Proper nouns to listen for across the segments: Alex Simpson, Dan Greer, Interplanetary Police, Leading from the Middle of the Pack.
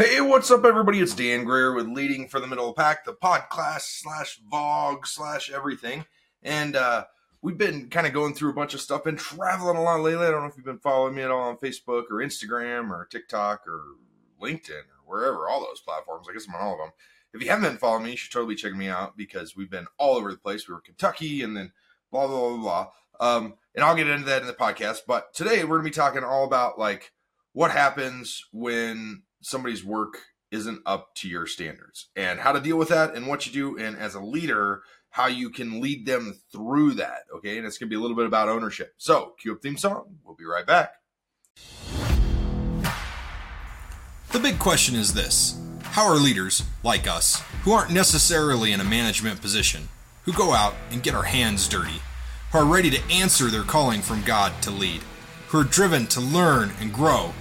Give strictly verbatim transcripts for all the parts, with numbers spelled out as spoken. Hey, what's up, everybody? It's Dan Greer with Leading from the Middle of the Pack, the podcast slash vlog slash everything. And uh, we've been kind of going through a bunch of stuff, been traveling a lot lately. I don't know if you've been following me at all on Facebook or Instagram or TikTok or LinkedIn or wherever, all those platforms. I guess I'm on all of them. If you haven't been following me, you should totally check me out because we've been all over the place. We were in Kentucky and then blah, blah, blah, blah. Um, and I'll get into that in the podcast. But today we're going to be talking all about like what happens when somebody's work isn't up to your standards and how to deal with that and what you do. And as a leader, how you can lead them through that. Okay. And it's going to be a little bit about ownership. So cue up theme song. We'll be right back. The big question is this: how are leaders like us who aren't necessarily in a management position, who go out and get our hands dirty, who are ready to answer their calling from God to lead, who are driven to learn and grow,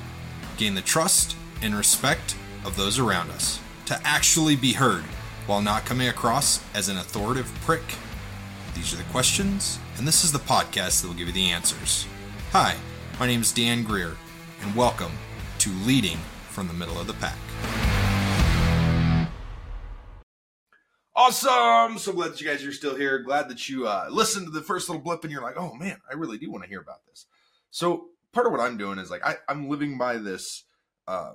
gain the trust and respect of those around us to actually be heard while not coming across as an authoritative prick? These are the questions, and this is the podcast that will give you the answers. Hi, my name is Dan Greer, and welcome to Leading from the Middle of the Pack. Awesome! So glad that you guys are still here. Glad that you uh, listened to the first little blip, and you're like, oh man, I really do want to hear about this. So part of what I'm doing is like, I, I'm living by this Uh,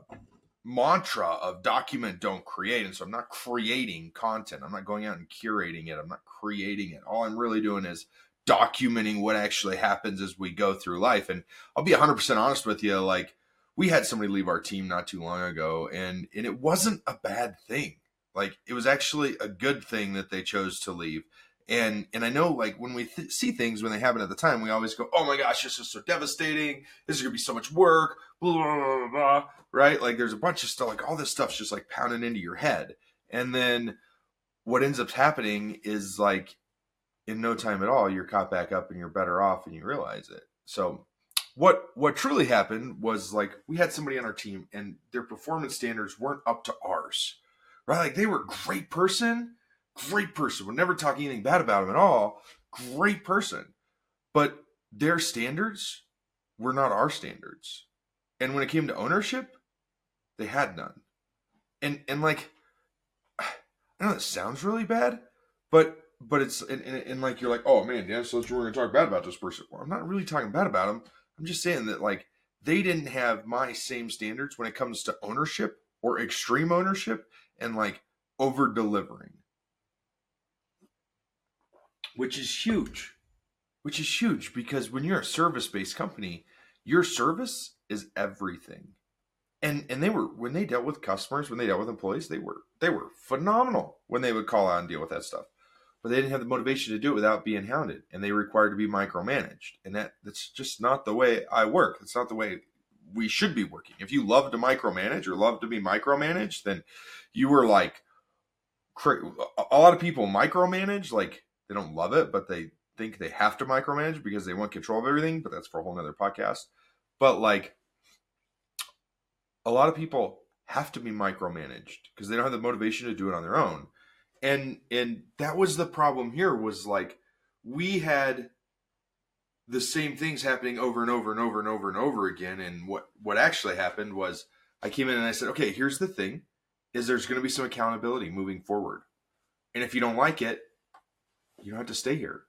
mantra of document, don't create. And so I'm not creating content. I'm not going out and curating it. I'm not creating it. All I'm really doing is documenting what actually happens as we go through life. And I'll be one hundred percent honest with you. Like, we had somebody leave our team not too long ago, and, and it wasn't a bad thing. Like, it was actually a good thing that they chose to leave. And and I know, like, when we th- see things when they happen at the time, we always go, oh my gosh, this is so devastating. This is going to be so much work, blah, blah, blah, blah, right? Like, there's a bunch of stuff, like all this stuff's just like pounding into your head. And then what ends up happening is, like, in no time at all, you're caught back up and you're better off and you realize it. So what what truly happened was, like, we had somebody on our team and their performance standards weren't up to ours, right? Like, they were a great person. Great person. We're never talking anything bad about him at all. Great person. But their standards were not our standards. And when it came to ownership, they had none. And and like, I know that sounds really bad, but but it's, and, and, and like, you're like, oh man, Dan, so we're going to talk bad about this person. Well, I'm not really talking bad about him. I'm just saying that, like, they didn't have my same standards when it comes to ownership or extreme ownership and, like, over delivering. Which is huge, which is huge because when you're a service-based company, your service is everything. And and they were, when they dealt with customers, when they dealt with employees, they were they were phenomenal when they would call out and deal with that stuff. But they didn't have the motivation to do it without being hounded, and they required to be micromanaged. And that that's just not the way I work. It's not the way we should be working. If you love to micromanage or love to be micromanaged, then you were like, a lot of people micromanage, like, they don't love it, but they think they have to micromanage because they want control of everything, but that's for a whole nother podcast. But, like, a lot of people have to be micromanaged because they don't have the motivation to do it on their own. And and that was the problem here, was like, we had the same things happening over and over and over and over and over again. And what, what actually happened was, I came in and I said, okay, here's the thing, is there's going to be some accountability moving forward. And if you don't like it, you don't have to stay here,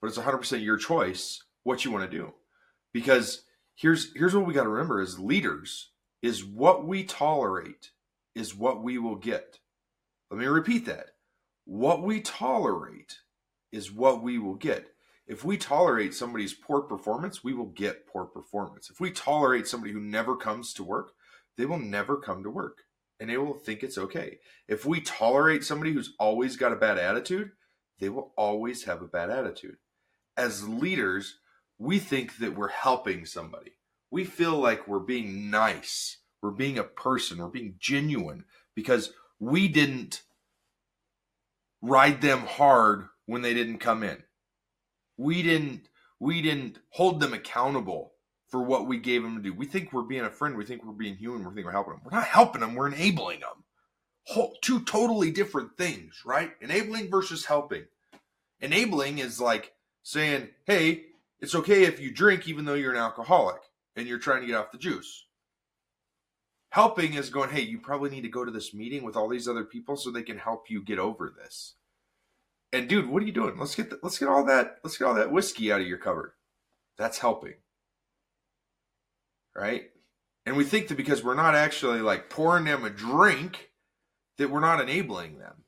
but it's one hundred percent your choice what you want to do. Because here's here's what we got to remember as leaders, is what we tolerate is what we will get. Let me repeat that. What we tolerate is what we will get. If we tolerate somebody's poor performance, we will get poor performance. If we tolerate somebody who never comes to work, they will never come to work and they will think it's okay. If we tolerate somebody who's always got a bad attitude, they will always have a bad attitude. As leaders, we think that we're helping somebody. We feel like we're being nice. We're being a person. We're being genuine because we didn't ride them hard when they didn't come in. We didn't, we didn't hold them accountable for what we gave them to do. We think we're being a friend. We think we're being human. We think we're helping them. We're not helping them. We're enabling them. Whole, two totally different things, right? Enabling versus helping. Enabling is like saying, hey, it's okay if you drink even though you're an alcoholic and you're trying to get off the juice. Helping is going, hey, you probably need to go to this meeting with all these other people so they can help you get over this. And dude, what are you doing? Let's get the, let's get all that let's get all that whiskey out of your cupboard. That's helping, right? And we think that because we're not actually like pouring them a drink, that we're not enabling them.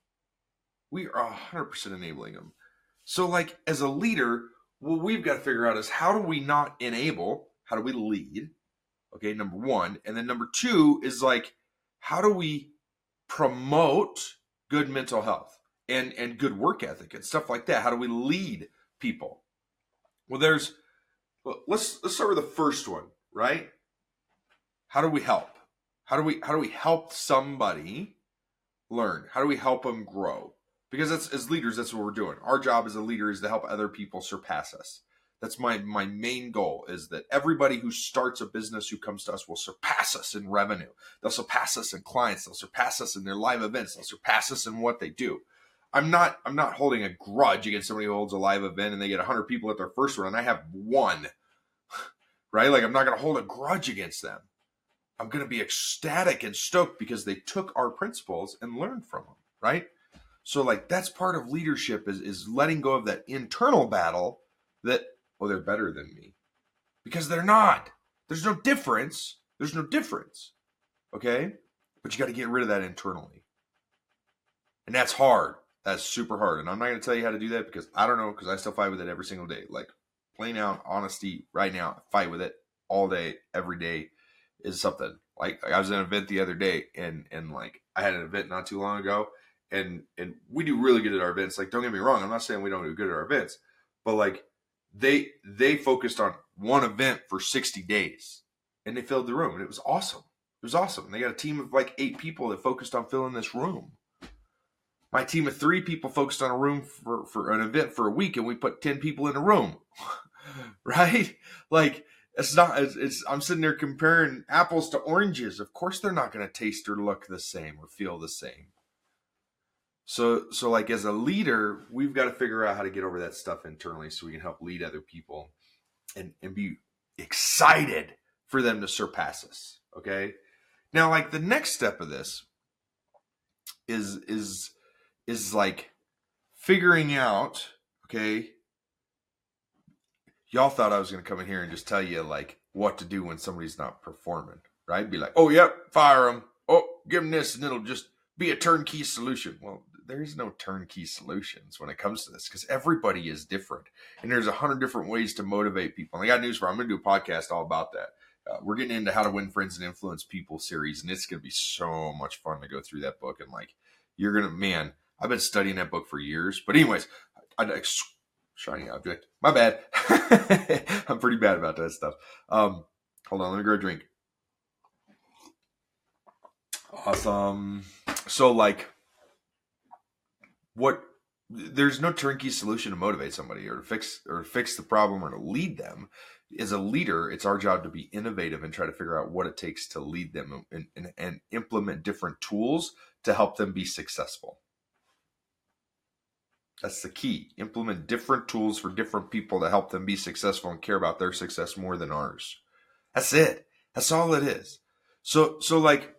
We are one hundred percent enabling them. So like as a leader, what we've got to figure out is how do we not enable? How do we lead? Okay, number one. And then number two is like, how do we promote good mental health and, and good work ethic and stuff like that? How do we lead people? Well, there's, well, let's let's start with the first one, right? How do we help? How do we how do we help somebody learn? How do we help them grow? Because that's, as leaders, that's what we're doing. Our job as a leader is to help other people surpass us. That's my my main goal, is that everybody who starts a business, who comes to us, will surpass us in revenue. They'll surpass us in clients. They'll surpass us in their live events. They'll surpass us in what they do. I'm not I'm not holding a grudge against somebody who holds a live event and they get one hundred people at their first one and I have one, right? Like, I'm not going to hold a grudge against them. I'm going to be ecstatic and stoked because they took our principles and learned from them, right? So like, that's part of leadership, is, is letting go of that internal battle that, oh, they're better than me. Because they're not. There's no difference. There's no difference, okay? But you got to get rid of that internally. And that's hard. That's super hard. And I'm not going to tell you how to do that because I don't know, because I still fight with it every single day. Like, plain out honesty right now, I fight with it all day, every day. Is something like, like I was in an event the other day, and and like I had an event not too long ago, and and we do really good at our events. Like, don't get me wrong, I'm not saying we don't do good at our events, but like they they focused on one event for sixty days, and they filled the room, and it was awesome. It was awesome. And they got a team of like eight people that focused on filling this room. My team of three people focused on a room for for an event for a week, and we put ten people in a room, right? Like. It's not, it's, it's, I'm sitting there comparing apples to oranges. Of course, they're not going to taste or look the same or feel the same. So, so like as a leader, we've got to figure out how to get over that stuff internally so we can help lead other people and, and be excited for them to surpass us. Okay. Now, like the next step of this is, is, is like figuring out, okay, y'all thought I was going to come in here and just tell you like what to do when somebody's not performing, right? Be like, oh, yep, fire them. Oh, give them this and it'll just be a turnkey solution. Well, there is no turnkey solutions when it comes to this, because everybody is different. And there's a hundred different ways to motivate people. And I got news for you. I'm going to do a podcast all about that. Uh, we're getting into How to Win Friends and Influence People series. And it's going to be so much fun to go through that book. And like, you're going to, man, I've been studying that book for years. But anyways, I'd excuse. Shiny object. My bad. I'm pretty bad about that stuff. Um, hold on. Let me grab a drink. Awesome. So like what, there's no turnkey solution to motivate somebody or to fix or to fix the problem or to lead them. As a leader, it's our job to be innovative and try to figure out what it takes to lead them and, and, and implement different tools to help them be successful. That's the key. Implement different tools for different people to help them be successful and care about their success more than ours. That's it. That's all it is. So, so like,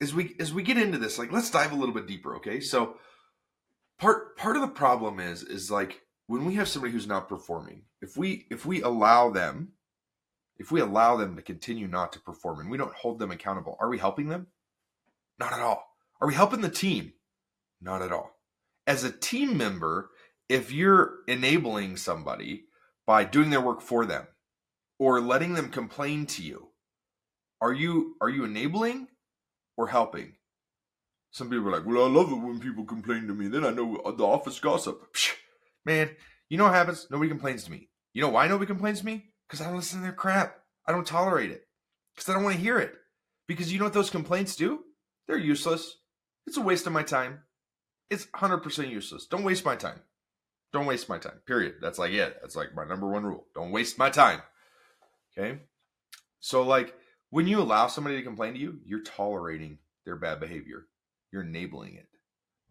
as we, as we get into this, like, let's dive a little bit deeper. Okay. So part, part of the problem is, is like when we have somebody who's not performing, if we, if we allow them, if we allow them to continue not to perform and we don't hold them accountable, are we helping them? Not at all. Are we helping the team? Not at all. As a team member, if you're enabling somebody by doing their work for them or letting them complain to you, are you are you enabling or helping? Some people are like, well, I love it when people complain to me. Then I know the office gossip. Psh, man, you know what happens? Nobody complains to me. You know why nobody complains to me? Because I don't listen to their crap. I don't tolerate it. Because I don't want to hear it. Because you know what those complaints do? They're useless. It's a waste of my time. It's one hundred percent useless. Don't waste my time. Don't waste my time, period. That's like it. That's like my number one rule. Don't waste my time, okay? So like when you allow somebody to complain to you, you're tolerating their bad behavior. You're enabling it.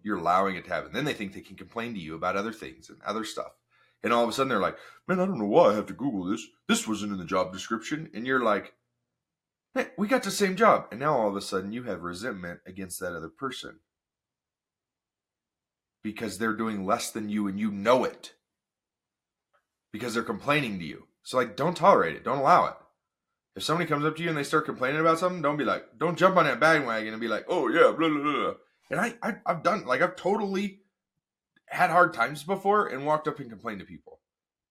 You're allowing it to happen. Then they think they can complain to you about other things and other stuff. And all of a sudden they're like, man, I don't know why I have to Google this. This wasn't in the job description. And you're like, Hey, we got the same job. And now all of a sudden you have resentment against that other person because they're doing less than you and you know it because they're complaining to you. So like, don't tolerate it. Don't allow it. If somebody comes up to you and they start complaining about something, don't be like, don't jump on that bandwagon and be like, oh yeah, blah, blah, blah. And I, I, I've done, like, I've totally had hard times before and walked up and complained to people.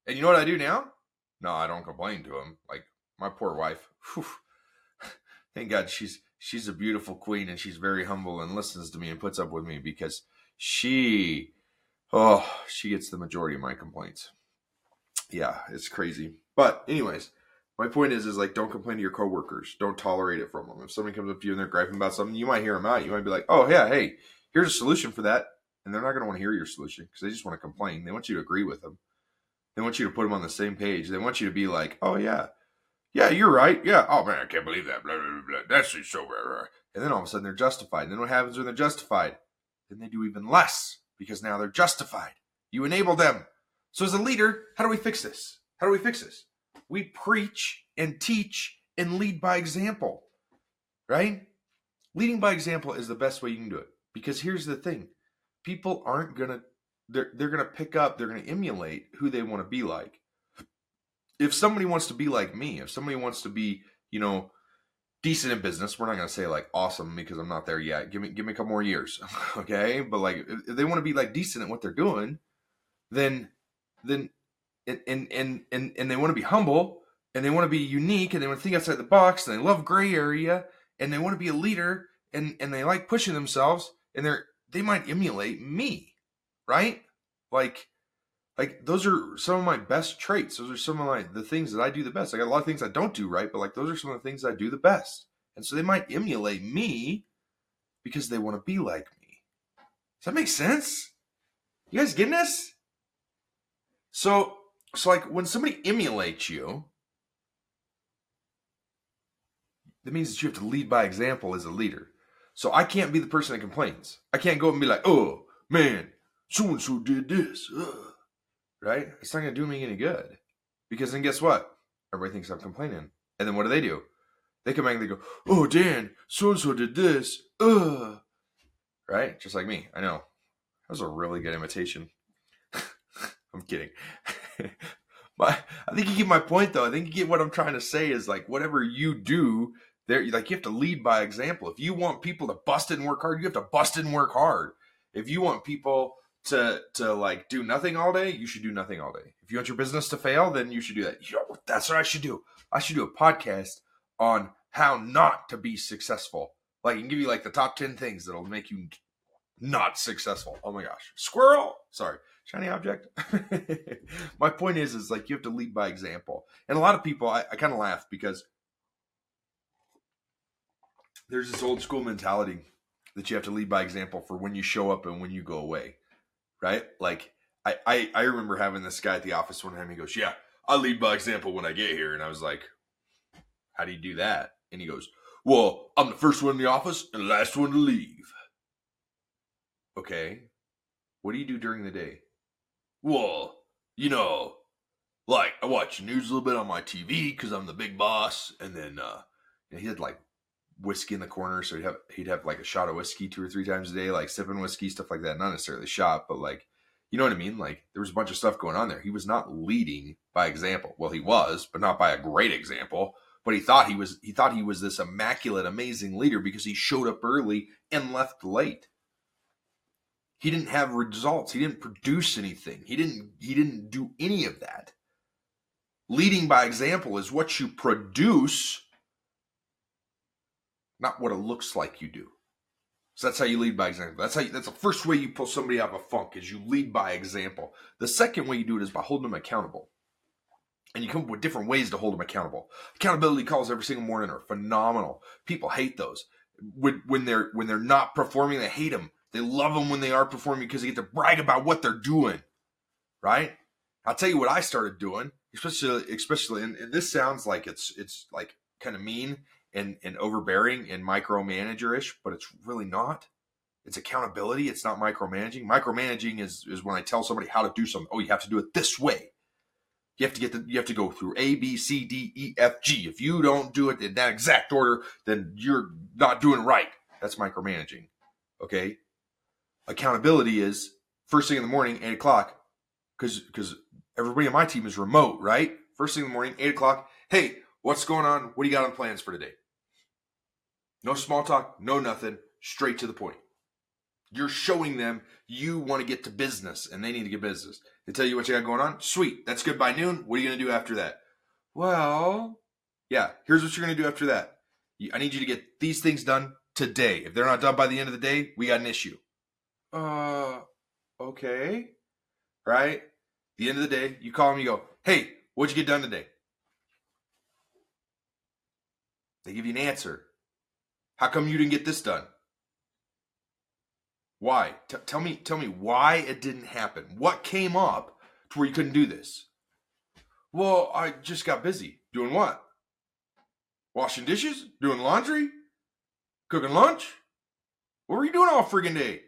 And you know what I do now? No, I don't complain to them. Like, my poor wife, whew, thank God she's, she's a beautiful queen and she's very humble and listens to me and puts up with me because she, oh, she gets the majority of my complaints. Yeah, it's crazy. But anyways, my point is, is like, don't complain to your coworkers. Don't tolerate it from them. If somebody comes up to you and they're griping about something, you might hear them out. You might be like, oh yeah, hey, here's a solution for that. And they're not going to want to hear your solution because they just want to complain. They want you to agree with them. They want you to put them on the same page. They want you to be like, oh yeah, yeah, you're right. Yeah. Oh man, I can't believe that. Blah, blah, blah. That's just so blah, blah. And then all of a sudden they're justified. And then what happens when they're justified? Then they do even less because now they're justified. You enable them. So as a leader, how do we fix this? How do we fix this? We preach and teach and lead by example, right? Leading by example is the best way you can do it. Because here's the thing. People aren't going to, they're, they're going to pick up, they're going to emulate who they want to be like. If somebody wants to be like me, if somebody wants to be, you know, decent in business, we're not going to say like awesome because I'm not there yet. Give me, give me a couple more years. Okay. But like, if they want to be like decent at what they're doing, then, then, And and and and they want to be humble and they want to be unique and they want to think outside the box and they love gray area and they want to be a leader and, and they like pushing themselves and they're they might emulate me, right? Like like those are some of my best traits. Those are some of my the things that I do the best. I got a lot of things I don't do right, but like those are some of the things I do the best. And so they might emulate me because they want to be like me. Does that make sense? You guys getting this? So So like when somebody emulates you, that means that you have to lead by example as a leader. So I can't be the person that complains. I can't go and be like, oh man, so-and-so did this, Ugh. Right? It's not going to do me any good because then guess what? Everybody thinks I'm complaining. And then what do they do? They come back and they go, oh Dan, so-and-so did this, Ugh. Right? Just like me. I know. That was a really good imitation. I'm kidding. my, I think you get my point though. I think you get what I'm trying to say is like, whatever you do there, like you have to lead by example. If you want people to bust it and work hard, you have to bust it and work hard. If you want people to, to like do nothing all day, you should do nothing all day. If you want your business to fail, then you should do that. Yo, that's what I should do. I should do a podcast on how not to be successful. Like I can give you like the top ten things that'll make you not successful. Oh my gosh. Squirrel. Sorry. Shiny object. My point is, is like you have to lead by example. And a lot of people, I, I kind of laugh because there's this old school mentality that you have to lead by example for when you show up and when you go away, right? Like I, I, I remember having this guy at the office one time. He goes, yeah, I lead by example when I get here. And I was like, how do you do that? And he goes, well, I'm the first one in the office and last one to leave. Okay. What do you do during the day? Well, you know, like I watch news a little bit on my T V because I'm the big boss. And then uh, he had like whiskey in the corner. So he'd have, he'd have like a shot of whiskey two or three times a day, like sipping whiskey, stuff like that. Not necessarily shot, but like, you know what I mean? Like there was a bunch of stuff going on there. He was not leading by example. Well, he was, but not by a great example. But he thought he was, he thought he was this immaculate, amazing leader because he showed up early and left late. He didn't have results. He didn't produce anything. He didn't, he didn't do any of that. Leading by example is what you produce, not what it looks like you do. So that's how you lead by example. That's how you, that's the first way you pull somebody out of a funk is you lead by example. The second way you do it is by holding them accountable. And you come up with different ways to hold them accountable. Accountability calls every single morning are phenomenal. People hate those. When, when they're, when they're not performing, they hate them. They love them when they are performing because they get to brag about what they're doing, right? I'll tell you what I started doing, especially, especially, and, and this sounds like it's, it's like kind of mean and, and overbearing and micromanager-ish, but it's really not. It's accountability. It's not micromanaging. Micromanaging is, is when I tell somebody how to do something. Oh, you have to do it this way. You have to get the, you have to go through A, B, C, D, E, F, G. If you don't do it in that exact order, then you're not doing it right. That's micromanaging. Okay. Accountability is first thing in the morning, eight o'clock, because because everybody on my team is remote, right? First thing in the morning, eight o'clock. Hey, what's going on? What do you got on plans for today? No small talk, no nothing, straight to the point. You're showing them you want to get to business, and they need to get business. They tell you what you got going on. Sweet, that's good by noon. What are you going to do after that? Well, yeah, here's what you're going to do after that. I need you to get these things done today. If they're not done by the end of the day, we got an issue. Uh, okay. Right? The end of the day, you call them, you go, hey, what'd you get done today? They give you an answer. How come you didn't get this done? Why? T- tell me, tell me why it didn't happen. What came up to where you couldn't do this? Well, I just got busy. Doing what? Washing dishes? Doing laundry? Cooking lunch? What were you doing all friggin' day?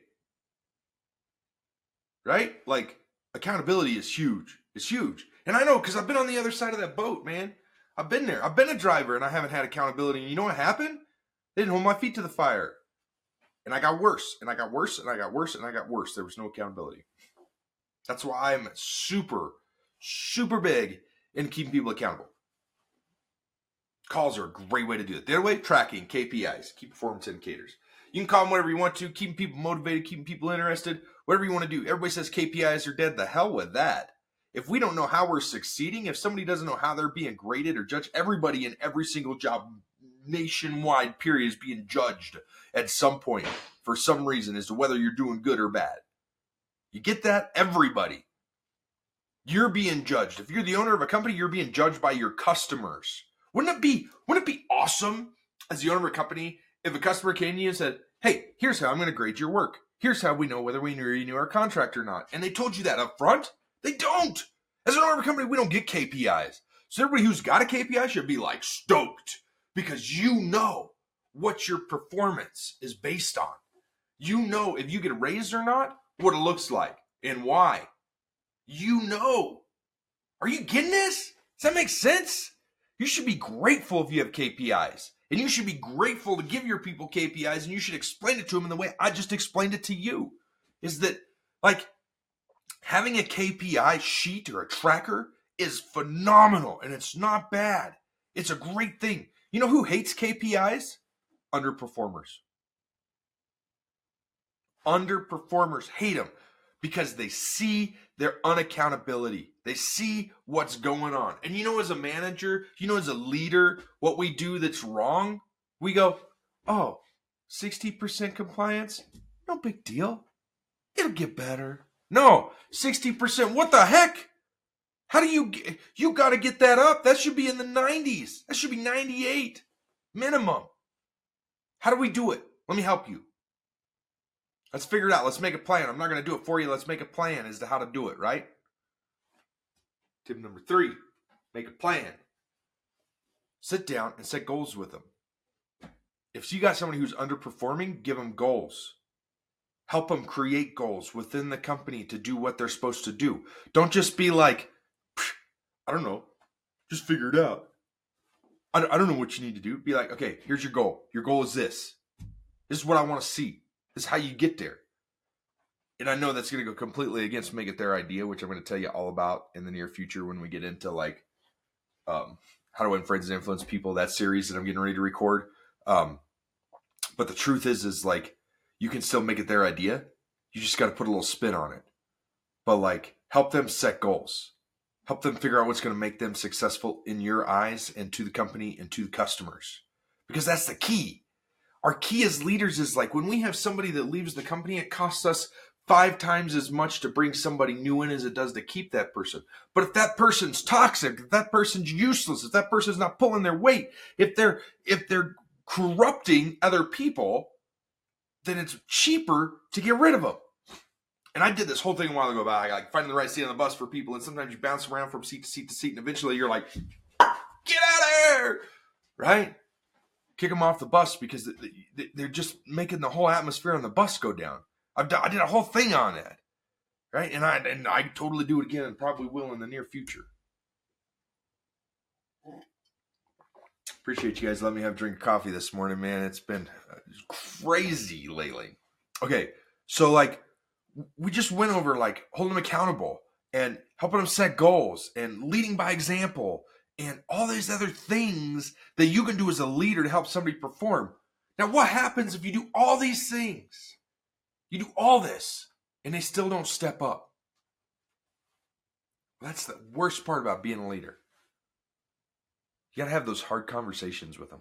Right? Like, accountability is huge. It's huge. And I know, because I've been on the other side of that boat, man. I've been there. I've been a driver, and I haven't had accountability. And you know what happened? They didn't hold my feet to the fire. And I got worse, and I got worse, and I got worse, and I got worse. There was no accountability. That's why I'm super, super big in keeping people accountable. Calls are a great way to do it. The other way, tracking, K P Is, key performance indicators. You can call them whatever you want to, keeping people motivated, keeping people interested, whatever you want to do. Everybody says K P Is are dead. The hell with that. If we don't know how we're succeeding, if somebody doesn't know how they're being graded or judged, everybody in every single job nationwide period is being judged at some point for some reason as to whether you're doing good or bad. You get that? Everybody. You're being judged. If you're the owner of a company, you're being judged by your customers. Wouldn't it be, wouldn't it be awesome as the owner of a company if a customer came to you and said, hey, here's how I'm going to grade your work. Here's how we know whether we renew our contract or not. And they told you that up front. They don't. As an owner of a company, we don't get K P Is. So everybody who's got a K P I should be like stoked because you know what your performance is based on. You know if you get raised or not, what it looks like and why. You know. Are you getting this? Does that make sense? You should be grateful if you have K P Is. And you should be grateful to give your people K P Is, and you should explain it to them in the way I just explained it to you. Is that, like, having a K P I sheet or a tracker is phenomenal, and it's not bad. It's a great thing. You know who hates K P Is? Underperformers. Underperformers hate them because they see their unaccountability. They see what's going on. And you know, as a manager, you know, as a leader, what we do that's wrong, we go, oh, sixty percent compliance? No big deal. It'll get better. No, sixty percent. What the heck? How do you get, you got to get that up. That should be in the nineties. That should be ninety-eight minimum. How do we do it? Let me help you. Let's figure it out. Let's make a plan. I'm not going to do it for you. Let's make a plan as to how to do it, right? Tip number three, make a plan. Sit down and set goals with them. If you got somebody who's underperforming, give them goals. Help them create goals within the company to do what they're supposed to do. Don't just be like, I don't know, just figure it out. I don't know what you need to do. Be like, okay, here's your goal. Your goal is this. This is what I want to see. This is how you get there. And I know that's going to go completely against Make It Their Idea, which I'm going to tell you all about in the near future when we get into like um, how to win friends and influence people, that series that I'm getting ready to record. Um, but the truth is, is like you can still make it their idea. You just got to put a little spin on it. But like help them set goals. Help them figure out what's going to make them successful in your eyes and to the company and to the customers. Because that's the key. Our key as leaders is like when we have somebody that leaves the company, it costs us five times as much to bring somebody new in as it does to keep that person. But if that person's toxic, if that person's useless, if that person's not pulling their weight, if they're if they're corrupting other people, then it's cheaper to get rid of them. And I did this whole thing a while ago about like finding the right seat on the bus for people, and sometimes you bounce around from seat to seat to seat, and eventually you're like, get out of here, right? Kick them off the bus because they're just making the whole atmosphere on the bus go down. I've done, I did a whole thing on that, right? And I and I totally do it again and probably will in the near future. Appreciate you guys letting me have a drink of coffee this morning, man. It's been crazy lately. Okay, so like we just went over like holding them accountable and helping them set goals and leading by example and all these other things that you can do as a leader to help somebody perform. Now, what happens if you do all these things? You do all this and they still don't step up. That's the worst part about being a leader. You got to have those hard conversations with them.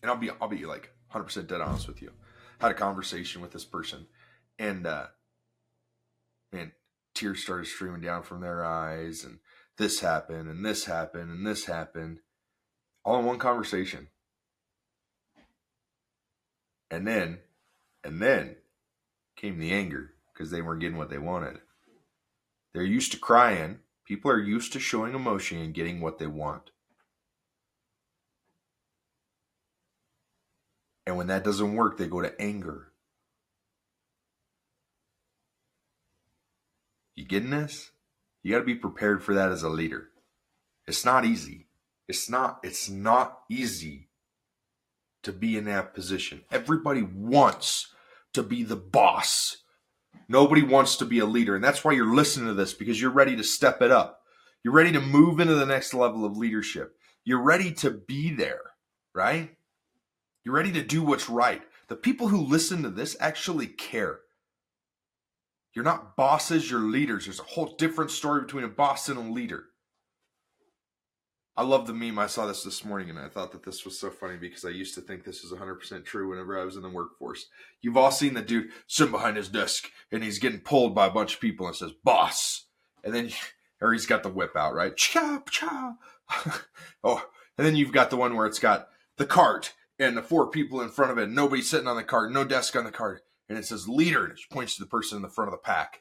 And I'll be, I'll be like one hundred percent dead honest with you. Had a conversation with this person and, uh, man, tears started streaming down from their eyes and this happened and this happened and this happened all in one conversation. And then, and then came the anger because they weren't getting what they wanted. They're used to crying. People are used to showing emotion and getting what they want. And when that doesn't work, they go to anger. You getting this? You got to be prepared for that as a leader. It's not easy. It's not, it's not easy to be in that position. Everybody wants to be the boss. Nobody wants to be a leader. And that's why you're listening to this, because you're ready to step it up. You're ready to move into the next level of leadership. You're ready to be there, right? You're ready to do what's right. The people who listen to this actually care. You're not bosses, you're leaders. There's a whole different story between a boss and a leader. I love the meme. I saw this this morning and I thought that this was so funny because I used to think this was one hundred percent true whenever I was in the workforce. You've all seen the dude sitting behind his desk and he's getting pulled by a bunch of people and says, boss. And then, or he's got the whip out, right? Cha, cha. Oh, and then you've got the one where it's got the cart and the four people in front of it. Nobody sitting on the cart, no desk on the cart. And it says leader. And it points to the person in the front of the pack.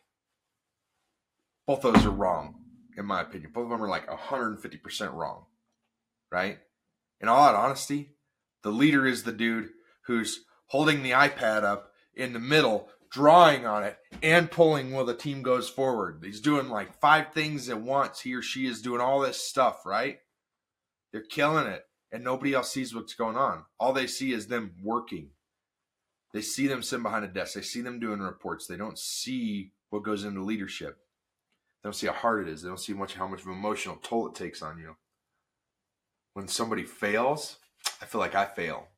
Both those are wrong. In my opinion, both of them are like one hundred fifty percent wrong, right? In all honesty, the leader is the dude who's holding the iPad up in the middle, drawing on it, and pulling while the team goes forward. He's doing like five things at once. He or she is doing all this stuff, right? They're killing it, and nobody else sees what's going on. All they see is them working. They see them sitting behind a desk. They see them doing reports. They don't see what goes into leadership. They don't see how hard it is. They don't see much how much of an emotional toll it takes on you. When somebody fails, I feel like I fail.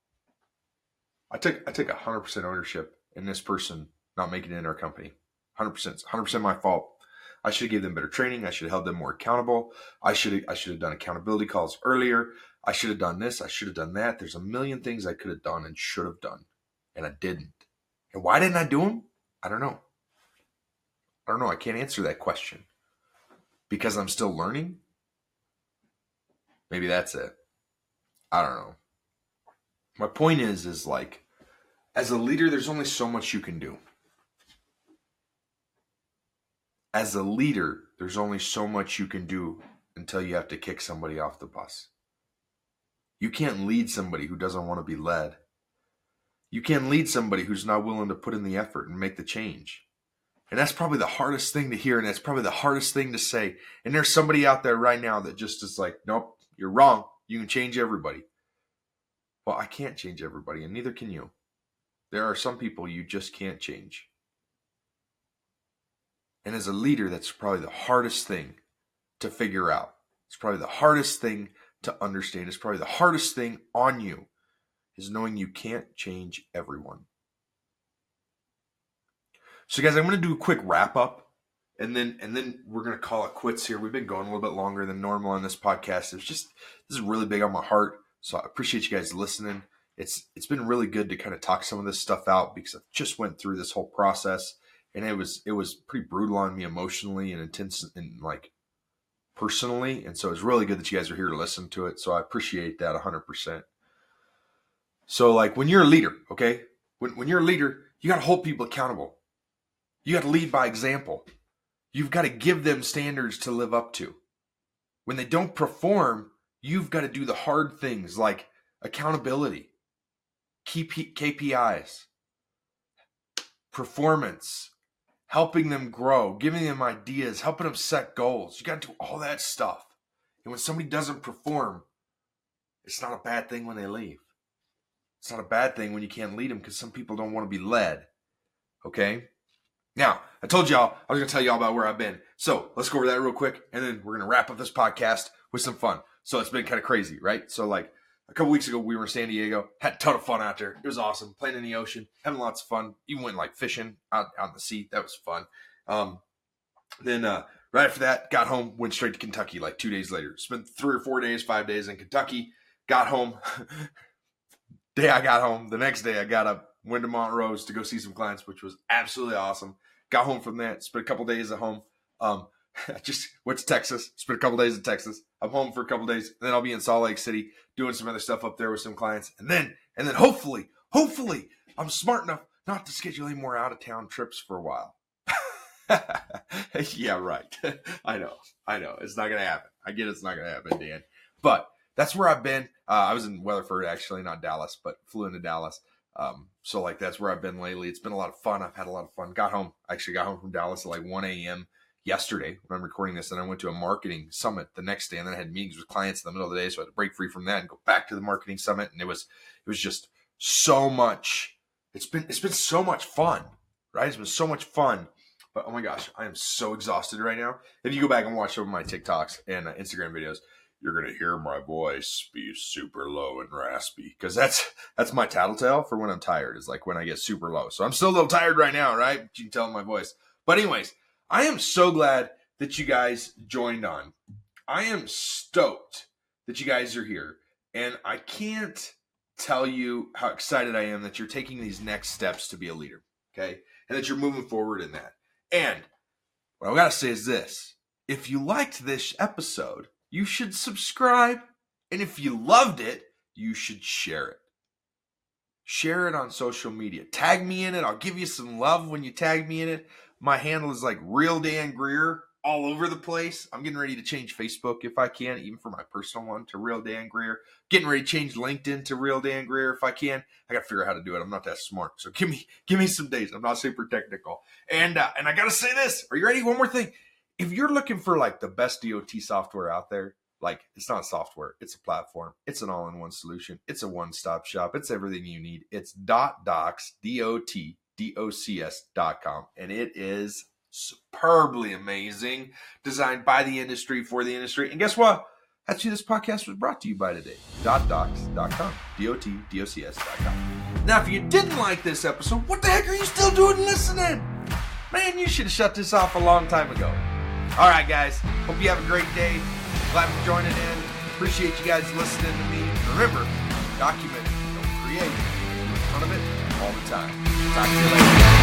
I took I took one hundred percent ownership in this person not making it in our company. one hundred percent. one hundred percent my fault. I should have given them better training. I should have held them more accountable. I should have, I should have done accountability calls earlier. I should have done this. I should have done that. There's a million things I could have done and should have done, and I didn't. And why didn't I do them? I don't know. I don't know. I can't answer that question. Because I'm still learning? Maybe that's it. I don't know. My point is, is like, as a leader, there's only so much you can do. As a leader, there's only so much you can do until you have to kick somebody off the bus. You can't lead somebody who doesn't want to be led. You can't lead somebody who's not willing to put in the effort and make the change. And that's probably the hardest thing to hear, and that's probably the hardest thing to say. And there's somebody out there right now that just is like, nope, you're wrong. You can change everybody. Well, I can't change everybody, and neither can you. There are some people you just can't change. And as a leader, that's probably the hardest thing to figure out. It's probably the hardest thing to understand. It's probably the hardest thing on you is knowing you can't change everyone. So guys, I'm going to do a quick wrap up and then and then we're going to call it quits here. We've been going a little bit longer than normal on this podcast. It's just, this is really big on my heart. So I appreciate you guys listening. It's It's been really good to kind of talk some of this stuff out because I just went through this whole process and it was, it was pretty brutal on me emotionally and intense and like personally. And so it's really good that you guys are here to listen to it. So I appreciate that one hundred percent. So like when you're a leader, okay, when, when you're a leader, you got to hold people accountable. You got to lead by example. You've got to give them standards to live up to. When they don't perform, you've got to do the hard things like accountability, K P Is, performance, helping them grow, giving them ideas, helping them set goals. You got to do all that stuff. And when somebody doesn't perform, It's not a bad thing when they leave. It's not a bad thing when you can't lead them, because some people don't want to be led. Okay? Now, I told y'all I was going to tell y'all about where I've been. So let's go over that real quick, and then we're going to wrap up this podcast with some fun. So it's been kind of crazy, right? So like a couple weeks ago, we were in San Diego, had a ton of fun out there. It was awesome. Playing in the ocean, having lots of fun. Even went like fishing out, out in the sea. That was fun. Um, then uh, right after that, got home, went straight to Kentucky like two days later. Spent three or four days, five days in Kentucky. Got home. Day I got home, the next day I got up, went to Montrose to go see some clients, which was absolutely awesome. Got home from that, spent a couple days at home. Um, I just went to Texas, spent a couple days in Texas. I'm home for a couple days, and then I'll be in Salt Lake City doing some other stuff up there with some clients. And then, and then hopefully, hopefully, I'm smart enough not to schedule any more out-of-town trips for a while. Yeah, right. I know, I know. It's not going to happen. I get it's not going to happen, Dan. But that's where I've been. Uh, I was in Weatherford, actually, not Dallas, but flew into Dallas. Um, so, like, that's where I've been lately. It's been a lot of fun. I've had a lot of fun. Got home. I actually got home from Dallas at, like, one a.m. yesterday when I'm recording this. And I went to a marketing summit the next day. And then I had meetings with clients in the middle of the day. So I had to break free from that and go back to the marketing summit. And it was it was just so much. It's been, it's been so much fun, right? It's been so much fun. But, oh, my gosh, I am so exhausted right now. If you go back and watch some of my TikToks and uh, Instagram videos, you're going to hear my voice be super low and raspy, because that's that's my tattletale for when I'm tired, is like when I get super low. So I'm still a little tired right now, right? But you can tell in my voice. But anyways, I am so glad that you guys joined on. I am stoked that you guys are here. And I can't tell you how excited I am that you're taking these next steps to be a leader, okay? And that you're moving forward in that. And what I've got to say is this. If you liked this episode, you should subscribe, and if you loved it, you should share it. Share it on social media. Tag me in it. I'll give you some love when you tag me in it. My handle is like Real Dan Greer all over the place. I'm getting ready to change Facebook if I can, even for my personal one, to Real Dan Greer. Getting ready to change LinkedIn to Real Dan Greer if I can. I got to figure out how to do it. I'm not that smart, so give me give me some days. I'm not super technical. And uh, and I got to say this. Are you ready? One more thing. If you're looking for like the best D O T software out there, like it's not software, it's a platform, it's an all-in-one solution, it's a one-stop shop, it's everything you need. It's dotdocs, D O T D O C S dot com, and it is superbly amazing, designed by the industry for the industry. And guess what? Actually, this podcast was brought to you by today, dotdocs dot com, D O T D O C S dot com. Now, if you didn't like this episode, what the heck are you still doing listening? Man, you should have shut this off a long time ago. All right, guys, hope you have a great day. Glad you're joining in. Appreciate you guys listening to me. Remember, document, don't create. Do a ton of it all the time. Talk to you later.